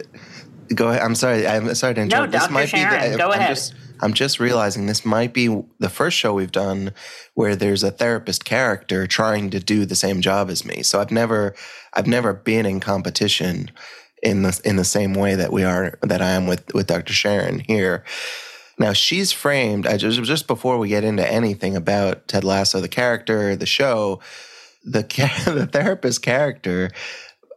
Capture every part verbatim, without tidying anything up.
Go ahead. I'm sorry. I'm sorry to interrupt. No, Doctor Sharon, go ahead. Just, I'm just realizing this might be the first show we've done where there's a therapist character trying to do the same job as me. So I've never, I've never been in competition in the in the same way that we are that I am with with Doctor Sharon here. Now, she's framed, I just, just before we get into anything about Ted Lasso, the character, the show, the, the therapist character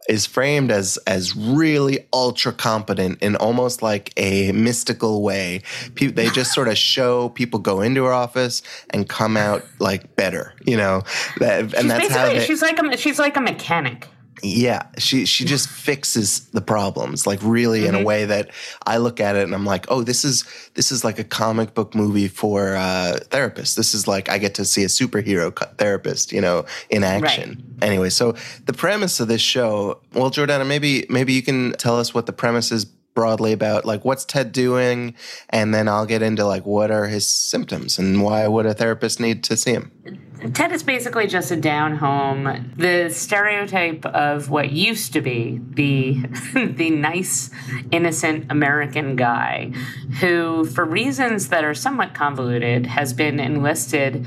is framed as as really ultra competent in almost like a mystical way. People, they just sort of show people go into her office and come out like better, you know. That, and that's how they, she's like a, she's like a mechanic. Yeah, she she just fixes the problems, like really mm-hmm. in a way that I look at it and I'm like, oh, this is this is like a comic book movie for uh, therapists. This is like I get to see a superhero therapist, you know, in action. Right. Anyway, so the premise of this show, well, Jordana, maybe maybe you can tell us what the premise is broadly about, like what's Ted doing, and then I'll get into like what are his symptoms and why would a therapist need to see him. Ted is basically just a down-home, the stereotype of what used to be the the nice, innocent American guy who, for reasons that are somewhat convoluted, has been enlisted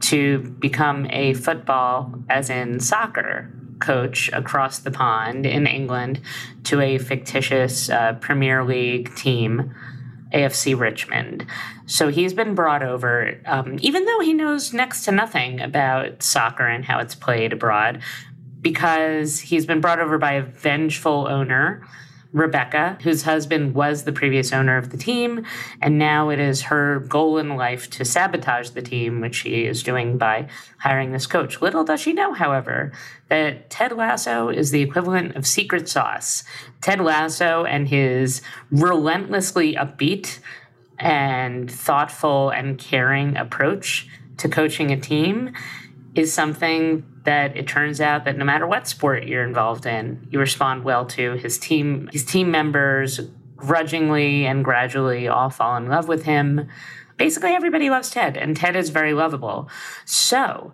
to become a football, as in soccer, coach across the pond in England to a fictitious uh, Premier League team, A F C Richmond. So he's been brought over, um, even though he knows next to nothing about soccer and how it's played abroad, because he's been brought over by a vengeful owner, Rebecca, whose husband was the previous owner of the team, and now it is her goal in life to sabotage the team, which she is doing by hiring this coach. Little does she know, however, that Ted Lasso is the equivalent of secret sauce. Ted Lasso and his relentlessly upbeat and thoughtful and caring approach to coaching a team is something that it turns out that no matter what sport you're involved in, you respond well to. His team, his team members grudgingly and gradually all fall in love with him. Basically, everybody loves Ted, and Ted is very lovable. So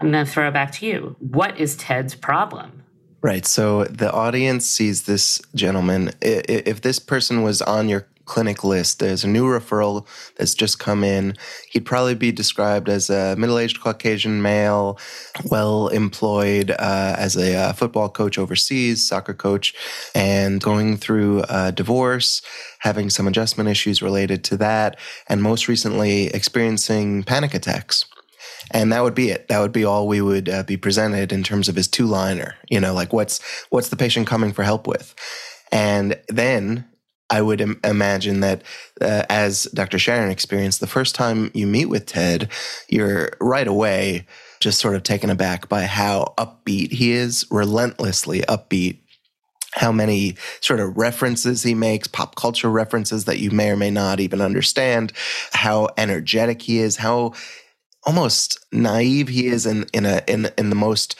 I'm going to throw it back to you. What is Ted's problem? Right. So the audience sees this gentleman. If this person was on your clinic list, there's a new referral that's just come in, he'd probably be described as a middle-aged Caucasian male, well-employed uh, as a uh, football coach overseas, soccer coach, and going through a divorce, having some adjustment issues related to that, and most recently experiencing panic attacks. And that would be it. That would be all we would uh, be presented in terms of his two-liner, you know, like what's what's the patient coming for help with? And then I would im- imagine that uh, as Doctor Sharon experienced, the first time you meet with Ted, you're right away just sort of taken aback by how upbeat he is, relentlessly upbeat, how many sort of references he makes, pop culture references that you may or may not even understand, how energetic he is, how almost naive he is in in a in in the most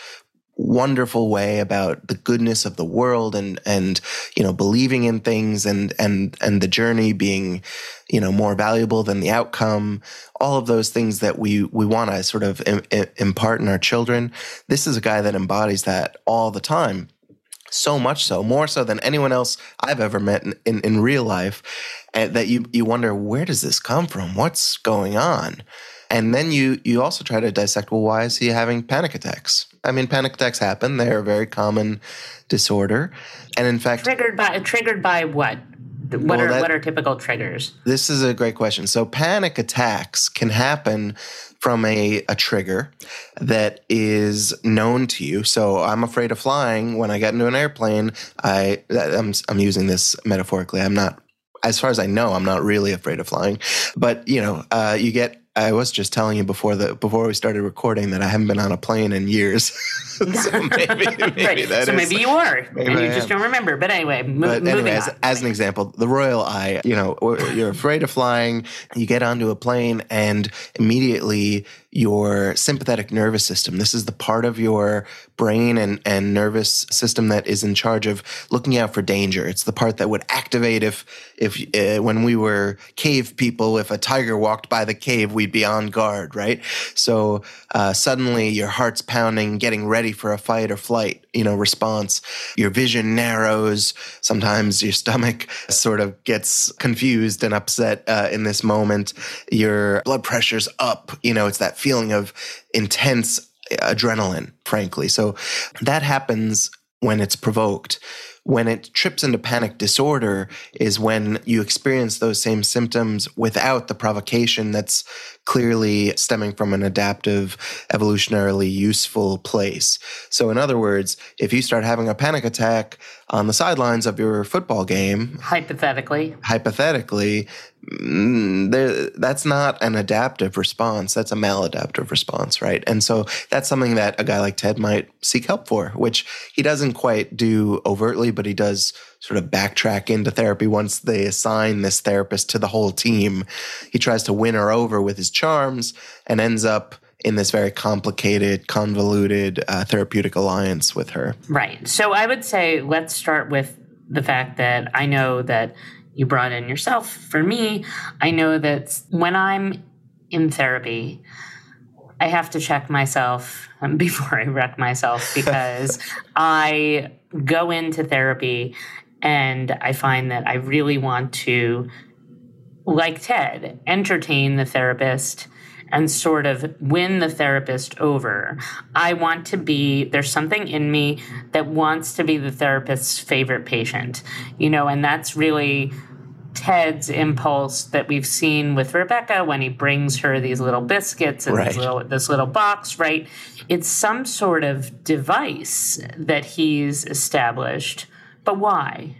wonderful way about the goodness of the world and and you know believing in things and and and the journey being you know more valuable than the outcome, all of those things that we we want to sort of im- impart in our children. This is a guy that embodies that all the time, so much so, more so than anyone else I've ever met in in, in real life, and that you you wonder, where does this come from? What's going on? And then you you also try to dissect, well, why is he having panic attacks? I mean, panic attacks happen. They're a very common disorder. And in fact... Triggered by triggered by what? What, well, are, that, what are typical triggers? This is a great question. So panic attacks can happen from a, a trigger that is known to you. So I'm afraid of flying. When I got into an airplane, I, I'm, I'm using this metaphorically. I'm not, as far as I know, I'm not really afraid of flying. But, you know, uh, you get... I was just telling you before the before we started recording that I haven't been on a plane in years. so maybe, maybe right. that so is. So maybe you are. Maybe and you just don't remember. But anyway, mo- but moving anyway, on. As, as an example, the Royal Eye, you know, you're afraid of flying. You get onto a plane and immediately your sympathetic nervous system, this is the part of your brain and, and nervous system that is in charge of looking out for danger. It's the part that would activate if, if uh, when we were cave people, if a tiger walked by the cave, we'd be on guard, right? So uh, suddenly your heart's pounding, getting ready for a fight or flight, you know, response. Your vision narrows. Sometimes your stomach sort of gets confused and upset uh, in this moment. Your blood pressure's up. You know, it's that feeling of intense adrenaline, frankly. So that happens when it's provoked. When it trips into panic disorder is when you experience those same symptoms without the provocation that's clearly stemming from an adaptive, evolutionarily useful place. So in other words, if you start having a panic attack on the sidelines of your football game... Hypothetically. Hypothetically, that's not an adaptive response. That's a maladaptive response, right? And so that's something that a guy like Ted might seek help for, which he doesn't quite do overtly, but he does sort of backtrack into therapy once they assign this therapist to the whole team. He tries to win her over with his charms and ends up in this very complicated, convoluted uh, therapeutic alliance with her. Right. So I would say let's start with the fact that I know that you brought in yourself. For me, I know that when I'm in therapy, I have to check myself before I wreck myself because I go into therapy and I find that I really want to, like Ted, entertain the therapist and sort of win the therapist over. I want to be, there's something in me that wants to be the therapist's favorite patient, you know, and that's really Ted's impulse that we've seen with Rebecca when he brings her these little biscuits and right. this, little, this little box, right? It's some sort of device that he's established, but why?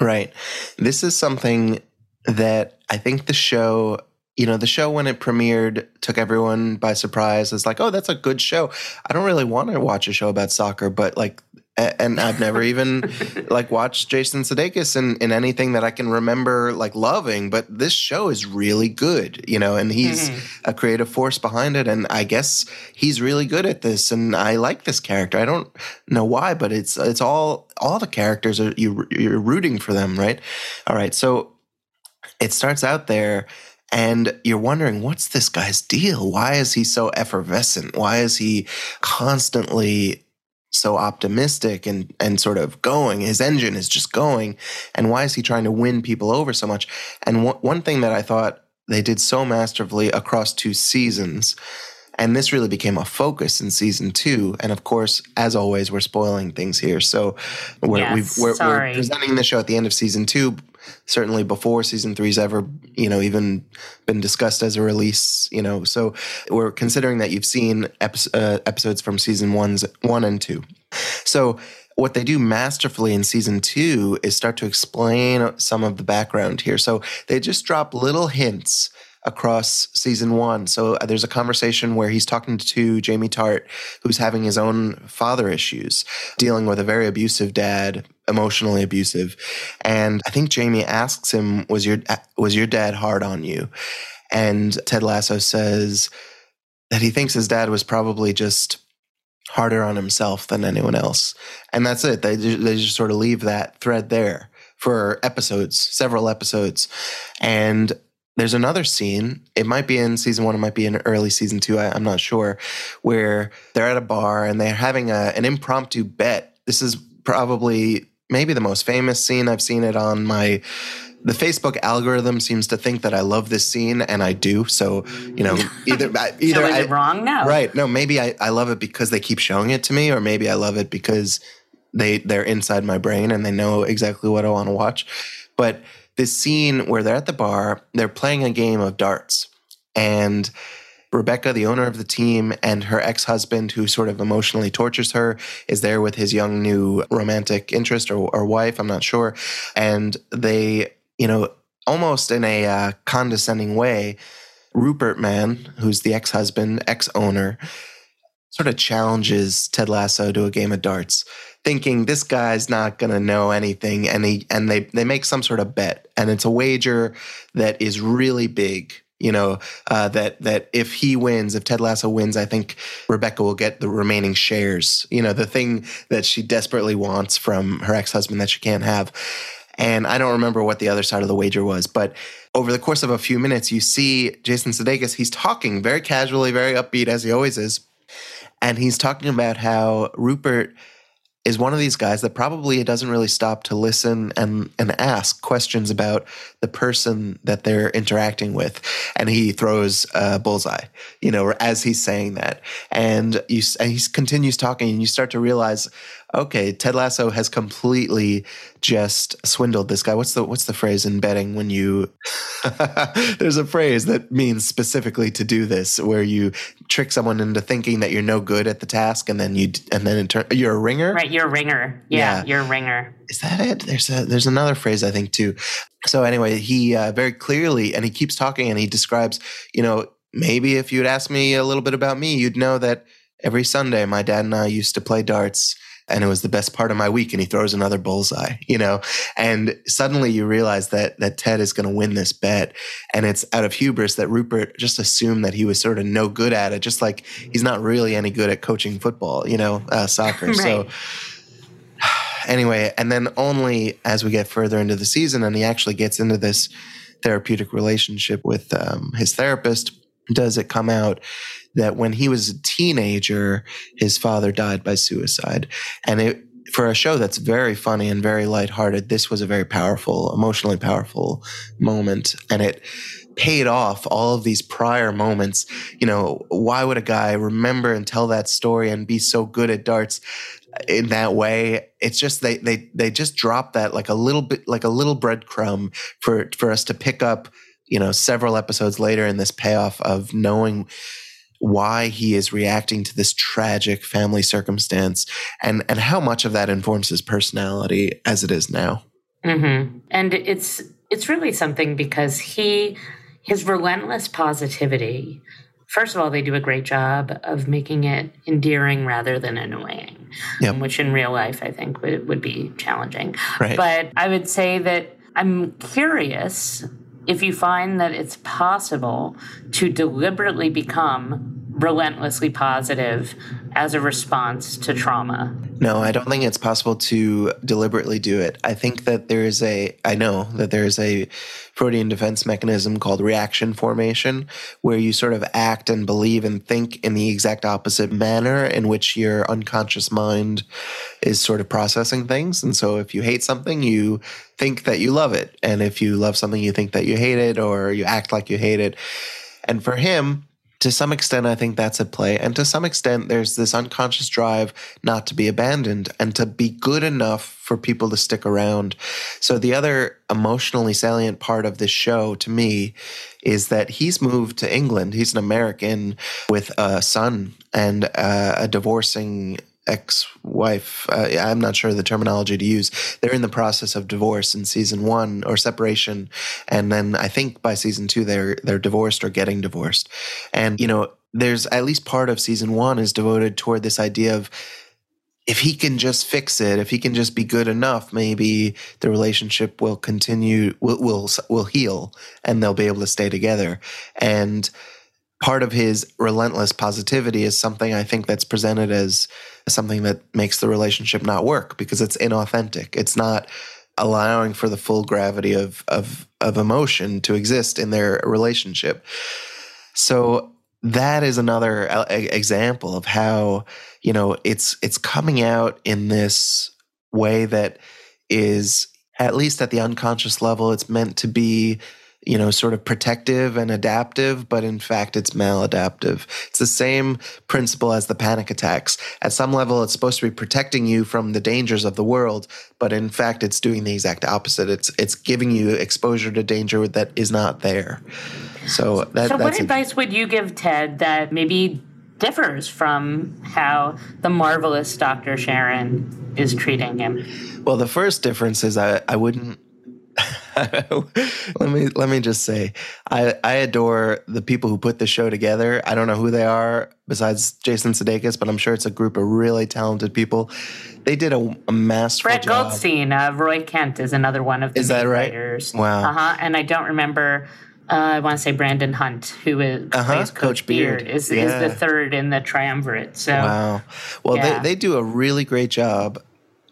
Right. This is something that I think the show... You know, the show when it premiered took everyone by surprise. It's like, oh, that's a good show. I don't really want to watch a show about soccer, but like, and I've never even like watched Jason Sudeikis in, in anything that I can remember like loving, but this show is really good, you know, and he's mm-hmm. a creative force behind it. And I guess he's really good at this. And I like this character. I don't know why, but it's, it's all, all the characters are, you, you're rooting for them, right? All right. So it starts out there. And you're wondering, what's this guy's deal? Why is he so effervescent? Why is he constantly so optimistic and, and sort of going? His engine is just going. And why is he trying to win people over so much? And w- one thing that I thought they did so masterfully across two seasons, and this really became a focus in season two. And of course, as always, we're spoiling things here. So we're, yes, we've, we're, we're presenting the show at the end of season two. certainly before season three's ever, you know, even been discussed as a release, you know. So we're considering that you've seen epi- uh, episodes from season one's one and two. So what they do masterfully in season two is start to explain some of the background here. So they just drop little hints across season one. So uh, there's a conversation where he's talking to Jamie Tart, who's having his own father issues, dealing with a very abusive dad, emotionally abusive. And I think Jamie asks him, was your, was your dad hard on you? And Ted Lasso says that he thinks his dad was probably just harder on himself than anyone else. And that's it. They, they just sort of leave that thread there for episodes, several episodes. And there's another scene, it might be in season one, it might be in early season two, I, I'm not sure, where they're at a bar and they're having a, an impromptu bet. This is probably maybe the most famous scene. I've seen it on my, the Facebook algorithm seems to think that I love this scene, and I do. So, you know, either, either so is I, it wrong? No. Right. No, maybe I, I love it because they keep showing it to me, or maybe I love it because they, they're inside my brain and they know exactly what I want to watch. But this scene where they're at the bar, they're playing a game of darts, and Rebecca, the owner of the team, and her ex-husband, who sort of emotionally tortures her, is there with his young new romantic interest or, or wife, I'm not sure. And they, you know, almost in a uh, condescending way, Rupert man, who's the ex-husband, ex-owner, sort of challenges Ted Lasso to a game of darts, thinking this guy's not going to know anything. And he, and they, they make some sort of bet, and it's a wager that is really big, you know, uh, that, that if he wins, if Ted Lasso wins, I think Rebecca will get the remaining shares, you know, the thing that she desperately wants from her ex-husband that she can't have. And I don't remember what the other side of the wager was, but over the course of a few minutes, you see Jason Sudeikis, he's talking very casually, very upbeat as he always is. And he's talking about how Rupert is one of these guys that probably doesn't really stop to listen and, and ask questions about the person that they're interacting with. And he throws a bullseye, you know, as he's saying that. And, you, and he continues talking, and you start to realize, okay, Ted Lasso has completely just swindled this guy. What's the what's the phrase in betting when you – there's a phrase that means specifically to do this, where you trick someone into thinking that you're no good at the task, and then you and then in turn, you're a ringer? Right, you're a ringer. Yeah, yeah, you're a ringer. Is that it? There's a, there's another phrase I think too. So anyway, he uh, very clearly – and he keeps talking, and he describes, you know, maybe if you'd asked me a little bit about me, you'd know that every Sunday my dad and I used to play darts, and it was the best part of my week. And he throws another bullseye, you know, and suddenly you realize that that Ted is going to win this bet. And it's out of hubris that Rupert just assumed that he was sort of no good at it, just like he's not really any good at coaching football, you know, uh, soccer. Right. So anyway, and then only as we get further into the season and he actually gets into this therapeutic relationship with um, his therapist, does it come out that when he was a teenager, his father died by suicide. And it, for a show that's very funny and very lighthearted, this was a very powerful, emotionally powerful moment. And it paid off all of these prior moments. You know, why would a guy remember and tell that story and be so good at darts in that way? It's just they they they just dropped that like a little bit, like a little breadcrumb for for us to pick up, you know, several episodes later in this payoff of knowing why he is reacting to this tragic family circumstance, and, and how much of that informs his personality as it is now. Mm-hmm. And it's, it's really something because he, his relentless positivity, first of all, they do a great job of making it endearing rather than annoying, yep. which in real life I think would, would be challenging. Right. But I would say that I'm curious if you find that it's possible to deliberately become relentlessly positive as a response to trauma. No, I don't think it's possible to deliberately do it. I think that there is a, I know that there is a Freudian defense mechanism called reaction formation, where you sort of act and believe and think in the exact opposite manner in which your unconscious mind is sort of processing things. And so if you hate something, you think that you love it. And if you love something, you think that you hate it, or you act like you hate it. And for him, to some extent, I think that's at play. And to some extent, there's this unconscious drive not to be abandoned and to be good enough for people to stick around. So the other emotionally salient part of this show to me is that he's moved to England. He's an American with a son and uh, a divorcing ex-wife. Uh, I'm not sure the terminology to use. They're in the process of divorce in season one, or separation. And then I think by season two, they're, they're divorced or getting divorced. And, you know, there's at least part of season one is devoted toward this idea of, if he can just fix it, if he can just be good enough, maybe the relationship will continue, will, will, will heal, and they'll be able to stay together. And part of his relentless positivity is something I think that's presented as something that makes the relationship not work, because it's inauthentic. It's not allowing for the full gravity of of, of emotion to exist in their relationship. So that is another example of how, you know, it's it's coming out in this way that is, at least at the unconscious level, it's meant to be, you know, sort of protective and adaptive, but in fact, it's maladaptive. It's the same principle as the panic attacks. At some level, it's supposed to be protecting you from the dangers of the world, but in fact, it's doing the exact opposite. It's it's giving you exposure to danger that is not there. So, that, so that's what advice a, would you give Ted that maybe differs from how the marvelous Doctor Sharon is treating him? Well, the first difference is I, I wouldn't let me let me just say, I, I adore the people who put this show together. I don't know who they are besides Jason Sudeikis, but I'm sure it's a group of really talented people. They did a, a masterful Brett job. Goldstein of Roy Kent is another one of the is that right? writers. Wow. Uh-huh. And I don't remember, uh, I want to say Brandon Hunt, who is uh-huh. Coach, Coach Beard, Beard is, yeah. is the third in the triumvirate. So wow. Well, yeah. they, they do a really great job.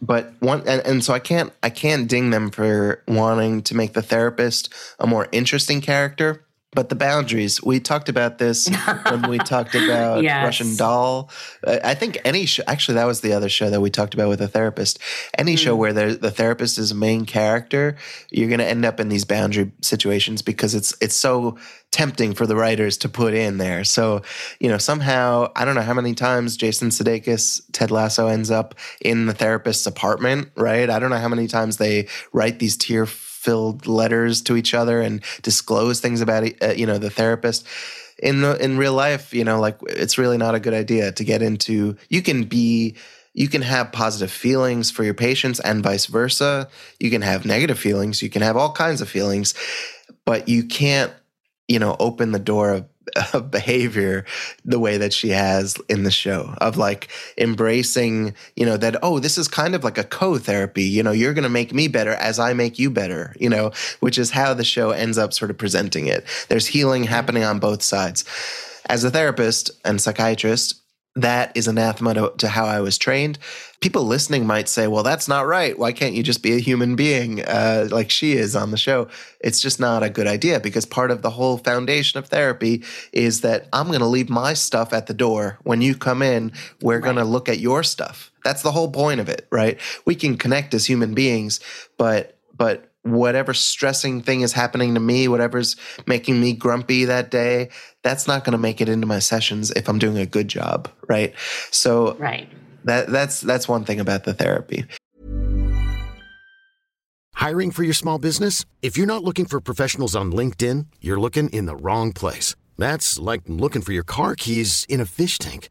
But one, and, and so I can't, I can't ding them for wanting to make the therapist a more interesting character. But the boundaries, we talked about this when we talked about yes. Russian Doll. I think any show, actually, that was the other show that we talked about with a therapist. Any mm. show where the, the therapist is a main character, you're going to end up in these boundary situations because it's it's so tempting for the writers to put in there. So, you know, somehow, I don't know how many times Jason Sudeikis, Ted Lasso ends up in the therapist's apartment, right? I don't know how many times they write these tear filled letters to each other and disclose things about, uh, you know, the therapist. In the, in real life, you know, like, it's really not a good idea to get into. You can be, you can have positive feelings for your patients and vice versa. You can have negative feelings. You can have all kinds of feelings, but you can't, you know, open the door of, of behavior the way that she has in the show, of like embracing, you know, that, oh, this is kind of like a co-therapy, you know, you're going to make me better as I make you better, you know, which is how the show ends up sort of presenting it. There's healing happening on both sides. As a therapist and psychiatrist, that is anathema to, to how I was trained. People listening might say, well, that's not right. Why can't you just be a human being uh, like she is on the show? It's just not a good idea, because part of the whole foundation of therapy is that I'm going to leave my stuff at the door. When you come in, we're right. going to look at your stuff. That's the whole point of it, right? We can connect as human beings, but but whatever stressing thing is happening to me, whatever's making me grumpy that day, that's not going to make it into my sessions if I'm doing a good job, right? So right. That, that's that's one thing about the therapy. Hiring for your small business? If you're not looking for professionals on LinkedIn, you're looking in the wrong place. That's like looking for your car keys in a fish tank.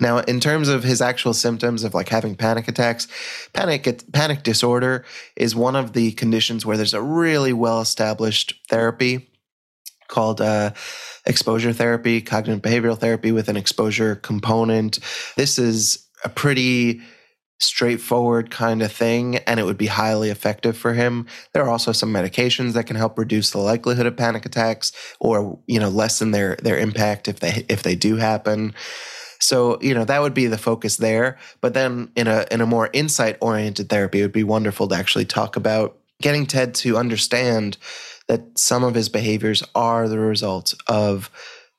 Now, in terms of his actual symptoms of like having panic attacks, panic panic disorder is one of the conditions where there's a really well-established therapy called uh, exposure therapy, cognitive behavioral therapy with an exposure component. This is a pretty straightforward kind of thing, and it would be highly effective for him. There are also some medications that can help reduce the likelihood of panic attacks, or, you know, lessen their their impact if they if they do happen. So, you know, that would be the focus there. But then in a in a more insight-oriented therapy, it would be wonderful to actually talk about getting Ted to understand that some of his behaviors are the result of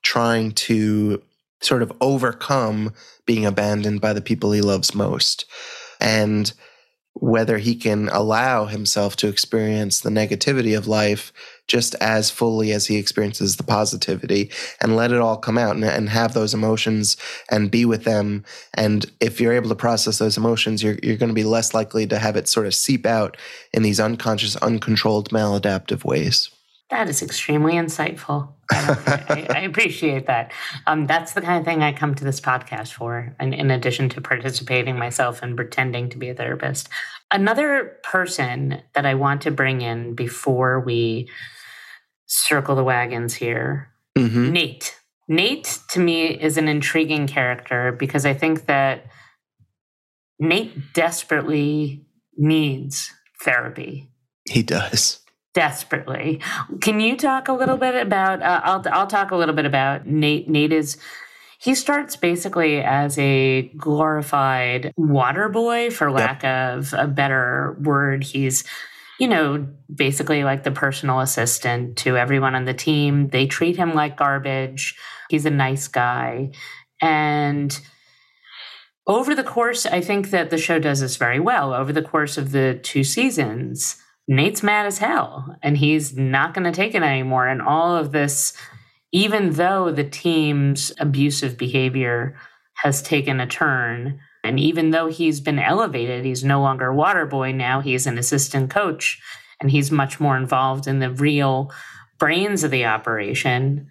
trying to sort of overcome being abandoned by the people he loves most, and whether he can allow himself to experience the negativity of life just as fully as he experiences the positivity, and let it all come out and, and have those emotions and be with them. And if you're able to process those emotions, you're, you're going to be less likely to have it sort of seep out in these unconscious, uncontrolled, maladaptive ways. That is extremely insightful. I, I appreciate that. Um, that's the kind of thing I come to this podcast for, in, in addition to participating myself and pretending to be a therapist. Another person that I want to bring in before we circle the wagons here, mm-hmm. Nate. Nate, to me, is an intriguing character because I think that Nate desperately needs therapy. He does. Desperately. Can you talk a little bit about, uh, I'll I'll talk a little bit about Nate. Nate is, he starts basically as a glorified water boy, for lack yep. of a better word. He's, you know, basically like the personal assistant to everyone on the team. They treat him like garbage. He's a nice guy. And over the course, I think that the show does this very well. Over the course of the two seasons, Nate's mad as hell, and he's not going to take it anymore. And all of this, even though the team's abusive behavior has taken a turn, and even though he's been elevated, he's no longer a water boy. Now he's an assistant coach, and he's much more involved in the real brains of the operation.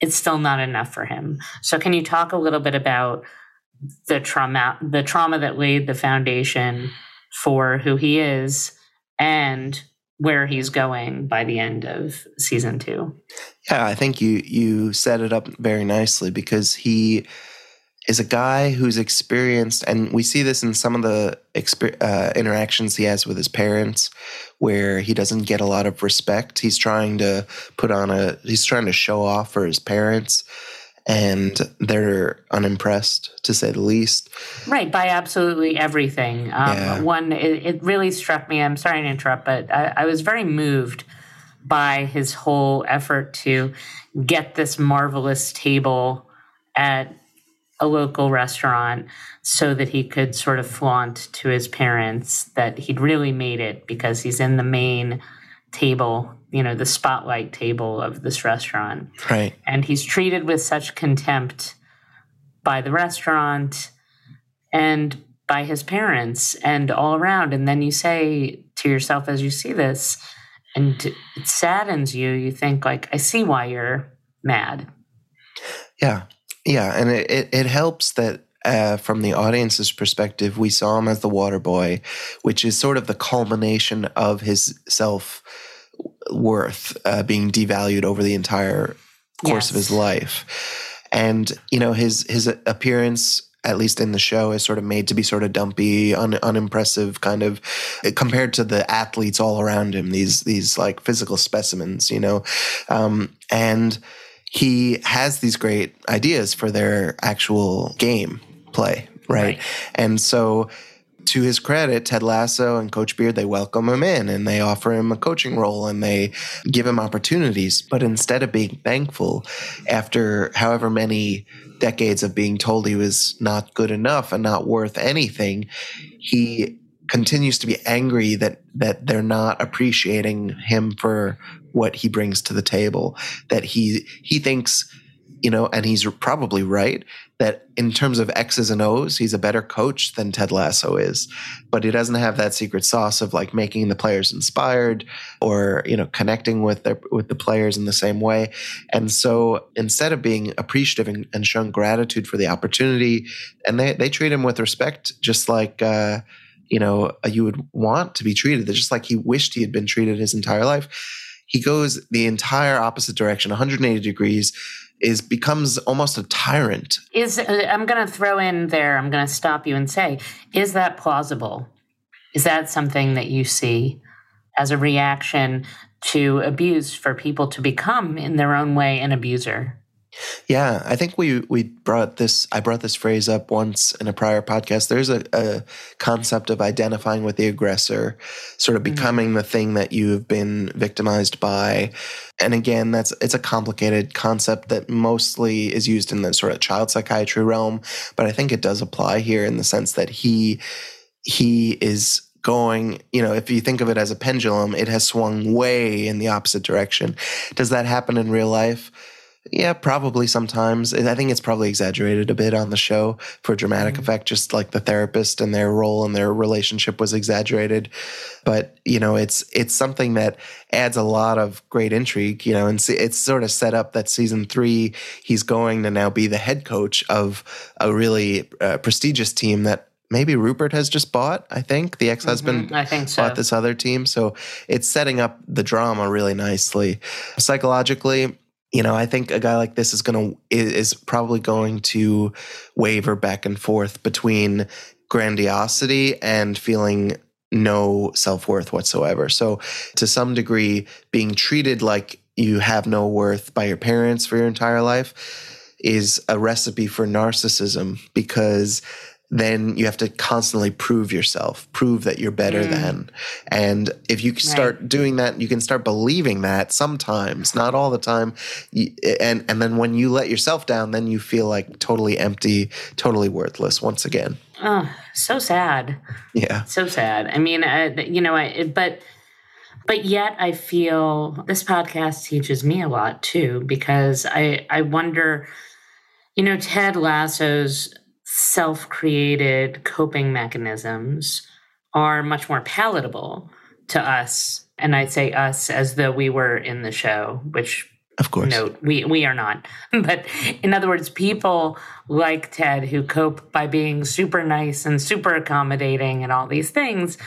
It's still not enough for him. So can you talk a little bit about the trauma, the trauma that laid the foundation for who he is and where he's going by the end of season two? Yeah, I think you you set it up very nicely, because he is a guy who's experienced, and we see this in some of the exper- uh, interactions he has with his parents, where he doesn't get a lot of respect. He's trying to put on a, he's trying to show off for his parents, and they're unimpressed, to say the least. Right, by absolutely everything. Um, yeah. One, it, it really struck me, I'm sorry to interrupt, but I, I was very moved by his whole effort to get this marvelous table at a local restaurant so that he could sort of flaunt to his parents that he'd really made it, because he's in the main table, you know, the spotlight table of this restaurant. Right. And he's treated with such contempt by the restaurant and by his parents and all around. And then you say to yourself as you see this, and it saddens you, you think like, I see why you're mad. Yeah. Yeah. And it, it, it helps that Uh, from the audience's perspective, we saw him as the water boy, which is sort of the culmination of his self-worth uh, being devalued over the entire course yes. of his life. And, you know, his his appearance, at least in the show, is sort of made to be sort of dumpy, un, unimpressive kind of, compared to the athletes all around him, these, these like physical specimens, you know. Um, and he has these great ideas for their actual game play, right? right? And so, to his credit, Ted Lasso and Coach Beard, they welcome him in and they offer him a coaching role and they give him opportunities. But instead of being thankful, after however many decades of being told he was not good enough and not worth anything, he continues to be angry that that they're not appreciating him for what he brings to the table, that he he thinks you know, and he's probably right that in terms of X's and O's, he's a better coach than Ted Lasso is, but he doesn't have that secret sauce of like making the players inspired or, you know, connecting with their, with the players in the same way. And so instead of being appreciative and, and showing gratitude for the opportunity, and they, they treat him with respect, just like, uh, you know, you would want to be treated. They're just like he wished he had been treated his entire life. He goes the entire opposite direction, one hundred eighty degrees, is becomes almost a tyrant. Is I'm going to throw in there, I'm going to stop you and say, is that plausible? Is that something that you see as a reaction to abuse for people to become in their own way an abuser? Yeah, I think we we brought this, I brought this phrase up once in a prior podcast. There's a, a concept of identifying with the aggressor, sort of becoming mm-hmm. the thing that you've been victimized by. And again, that's it's a complicated concept that mostly is used in the sort of child psychiatry realm, but I think it does apply here in the sense that he he is going, you know, if you think of it as a pendulum, it has swung way in the opposite direction. Does that happen in real life? Yeah, probably sometimes. I think it's probably exaggerated a bit on the show for dramatic mm-hmm. effect, just like the therapist and their role and their relationship was exaggerated. But, you know, it's it's something that adds a lot of great intrigue, you know, and it's sort of set up that season three, he's going to now be the head coach of a really uh, prestigious team that maybe Rupert has just bought, I think. The ex-husband mm-hmm, I think so. bought this other team. So it's setting up the drama really nicely. Psychologically, you know, I think a guy like this is going to is probably going to waver back and forth between grandiosity and feeling no self-worth whatsoever. So to some degree, being treated like you have no worth by your parents for your entire life is a recipe for narcissism, because then you have to constantly prove yourself, prove that you're better mm. than. And if you start right. doing that, you can start believing that sometimes, not all the time. And, and then when you let yourself down, then you feel like totally empty, totally worthless once again. Oh, so sad. Yeah. So sad. I mean, I, you know, I, but, but yet I feel this podcast teaches me a lot too, because I, I wonder, you know, Ted Lasso's self-created coping mechanisms are much more palatable to us. And I'd say us as though we were in the show, which, of course, no, we, we are not. But in other words, people like Ted who cope by being super nice and super accommodating and all these things,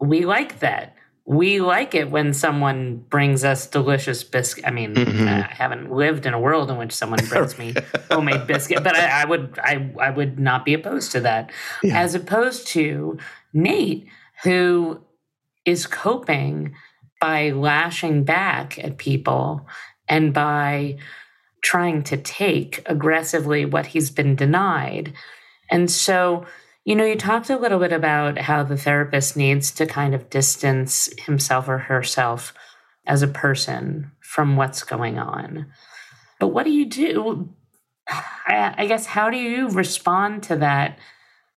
we like that. We like it when someone brings us delicious biscuit. I mean, mm-hmm. I haven't lived in a world in which someone brings me homemade biscuit, but I, I would, I, I would not be opposed to that, yeah. as opposed to Nate, who is coping by lashing back at people and by trying to take aggressively what he's been denied, and so. You know, you talked a little bit about how the therapist needs to kind of distance himself or herself as a person from what's going on. But what do you do? I, I guess, how do you respond to that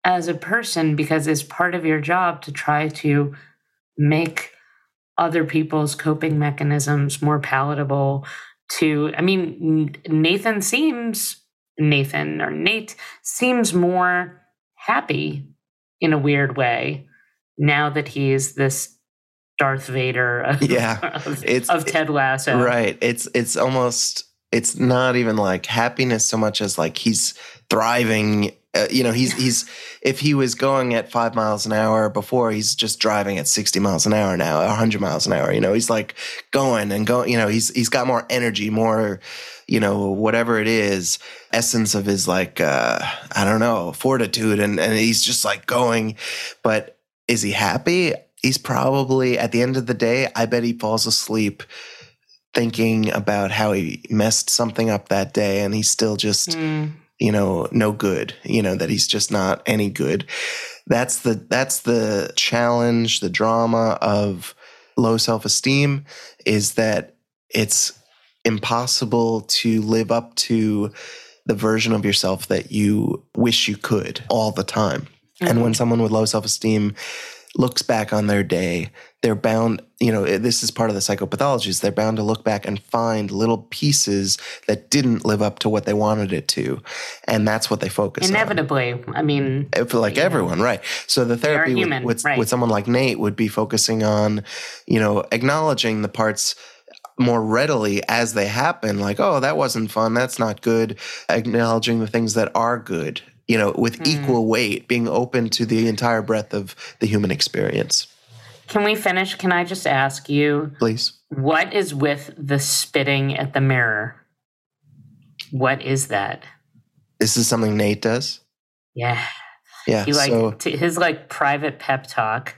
as a person? Because it's part of your job to try to make other people's coping mechanisms more palatable to, I mean, Nathan seems, Nathan or Nate seems more happy in a weird way now that he's this Darth Vader of, yeah, of, it's, of Ted Lasso. Right. It's it's almost, it's not even like happiness so much as like he's thriving. Uh, you know, he's, he's if he was going at five miles an hour before, he's just driving at sixty miles an hour now, one hundred miles an hour. You know, he's like going and going, you know, he's he's got more energy, more, you know, whatever it is, essence of his like, uh, I don't know, fortitude. And, and he's just like going. But is he happy? He's probably, at the end of the day, I bet he falls asleep thinking about how he messed something up that day. And he's still just... Mm. you know, no good, you know, that he's just not any good. That's the, that's the challenge, the drama of low self-esteem, is that it's impossible to live up to the version of yourself that you wish you could all the time. Mm-hmm. And when someone with low self-esteem looks back on their day, they're bound, you know, this is part of the psychopathologies, they're bound to look back and find little pieces that didn't live up to what they wanted it to. And that's what they focus Inevitably, on. Inevitably. I mean. If, like everyone, know. Right. So the therapy human, with, with, right. with someone like Nate would be focusing on, you know, acknowledging the parts more readily as they happen. Like, oh, that wasn't fun. That's not good. Acknowledging the things that are good, you know, with mm. equal weight, being open to the entire breadth of the human experience. Can we finish? Can I just ask you? Please. What is with the spitting at the mirror? What is that? This is something Nate does? Yeah. Yeah. He like, so, t- his like private pep talk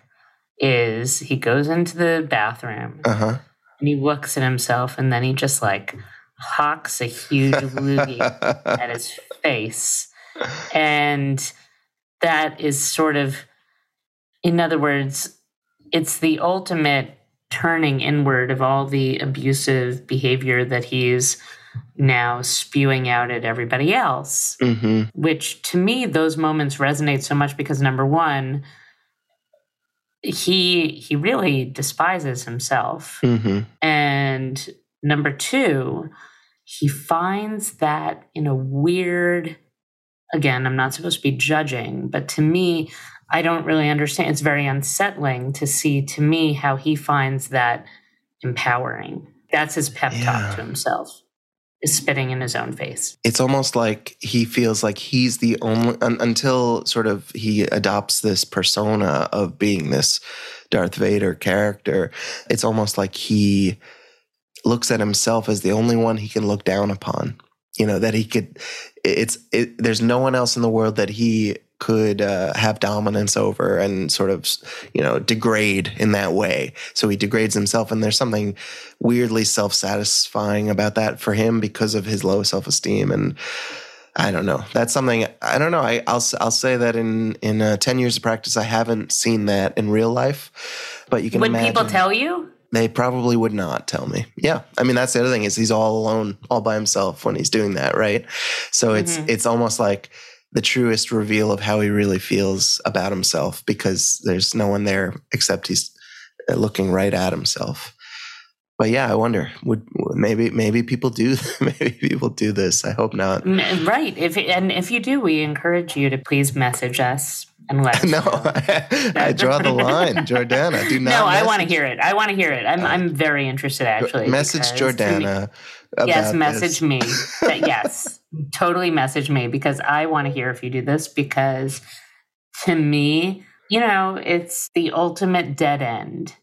is he goes into the bathroom uh-huh. and he looks at himself and then he just like hawks a huge loogie at his face. And that is sort of, in other words, it's the ultimate turning inward of all the abusive behavior that he's now spewing out at everybody else, mm-hmm. which to me, those moments resonate so much because number one, he he really despises himself. Mm-hmm. And number two, he finds that in a weird, again, I'm not supposed to be judging, but to me, I don't really understand. It's very unsettling to see, to me, how he finds that empowering. That's his pep yeah. talk to himself, is spitting in his own face. It's almost like he feels like he's the only, un, until sort of he adopts this persona of being this Darth Vader character, it's almost like he looks at himself as the only one he can look down upon. You know, that he could, it's, it, there's no one else in the world that he could uh, have dominance over and sort of, you know, degrade in that way. So he degrades himself. And there's something weirdly self-satisfying about that for him because of his low self-esteem. And I don't know, that's something, I don't know. I, I'll, I'll say that in, in uh, ten years of practice, I haven't seen that in real life, but you can imagine. Would people tell you? They probably would not tell me. Yeah. I mean, that's the other thing is he's all alone, all by himself when he's doing that. Right. So it's, mm-hmm. it's almost like the truest reveal of how he really feels about himself because there's no one there except he's looking right at himself. But yeah, I wonder, would maybe maybe people do maybe people do this. I hope not. Right. If and if you do, we encourage you to please message us and let us know. No, I, I draw the line, Jordana. Do not. No, message. I want to hear it. I want to hear it. I'm uh, I'm very interested actually. Message Jordana. About yes, message this. me. But yes. Totally message me because I want to hear if you do this because to me, you know, it's the ultimate dead end.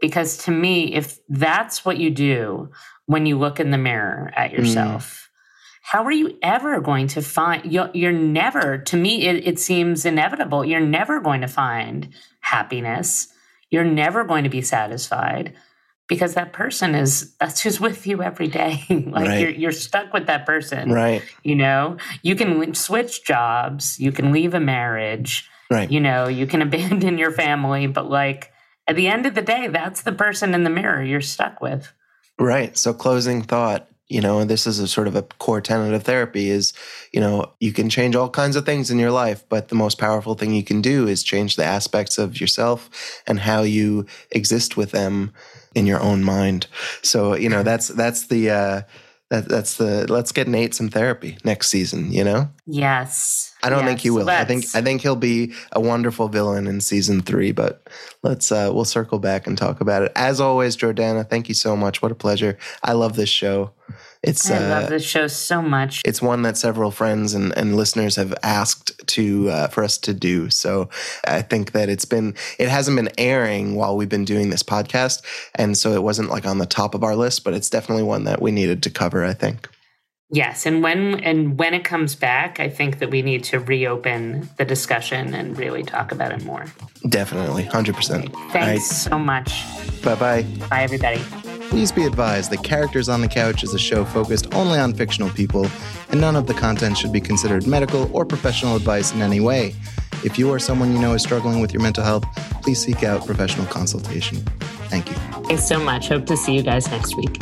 Because to me, if that's what you do when you look in the mirror at yourself, mm. how are you ever going to find, you're, you're never, to me, it, it seems inevitable. You're never going to find happiness. You're never going to be satisfied. Because that person is, that's who's with you every day. Like right. you're, you're stuck with that person. Right. You know, you can switch jobs. You can leave a marriage. Right. You know, you can abandon your family. But like at the end of the day, that's the person in the mirror you're stuck with. Right. So closing thought, you know, this is a sort of a core tenet of therapy is, you know, you can change all kinds of things in your life, but the most powerful thing you can do is change the aspects of yourself and how you exist with them in your own mind. So, you know, that's, that's the, uh, that, that's the, let's get Nate some therapy next season, you know? Yes. I don't yes, think he will. Let's. I think, I think he'll be a wonderful villain in season three, but let's, uh, we'll circle back and talk about it. As always, Jordana, thank you so much. What a pleasure. I love this show. It's, I uh, love this show so much. It's one that several friends and, and listeners have asked to uh, for us to do. So I think that it's been it hasn't been airing while we've been doing this podcast, and so it wasn't like on the top of our list. But it's definitely one that we needed to cover, I think. Yes, and when and when it comes back, I think that we need to reopen the discussion and really talk about it more. Definitely, one hundred percent. Thanks right. so much. Bye bye. Bye everybody. Please be advised that Characters on the Couch is a show focused only on fictional people, and none of the content should be considered medical or professional advice in any way. If you or someone you know is struggling with your mental health, please seek out professional consultation. Thank you. Thanks so much. Hope to see you guys next week.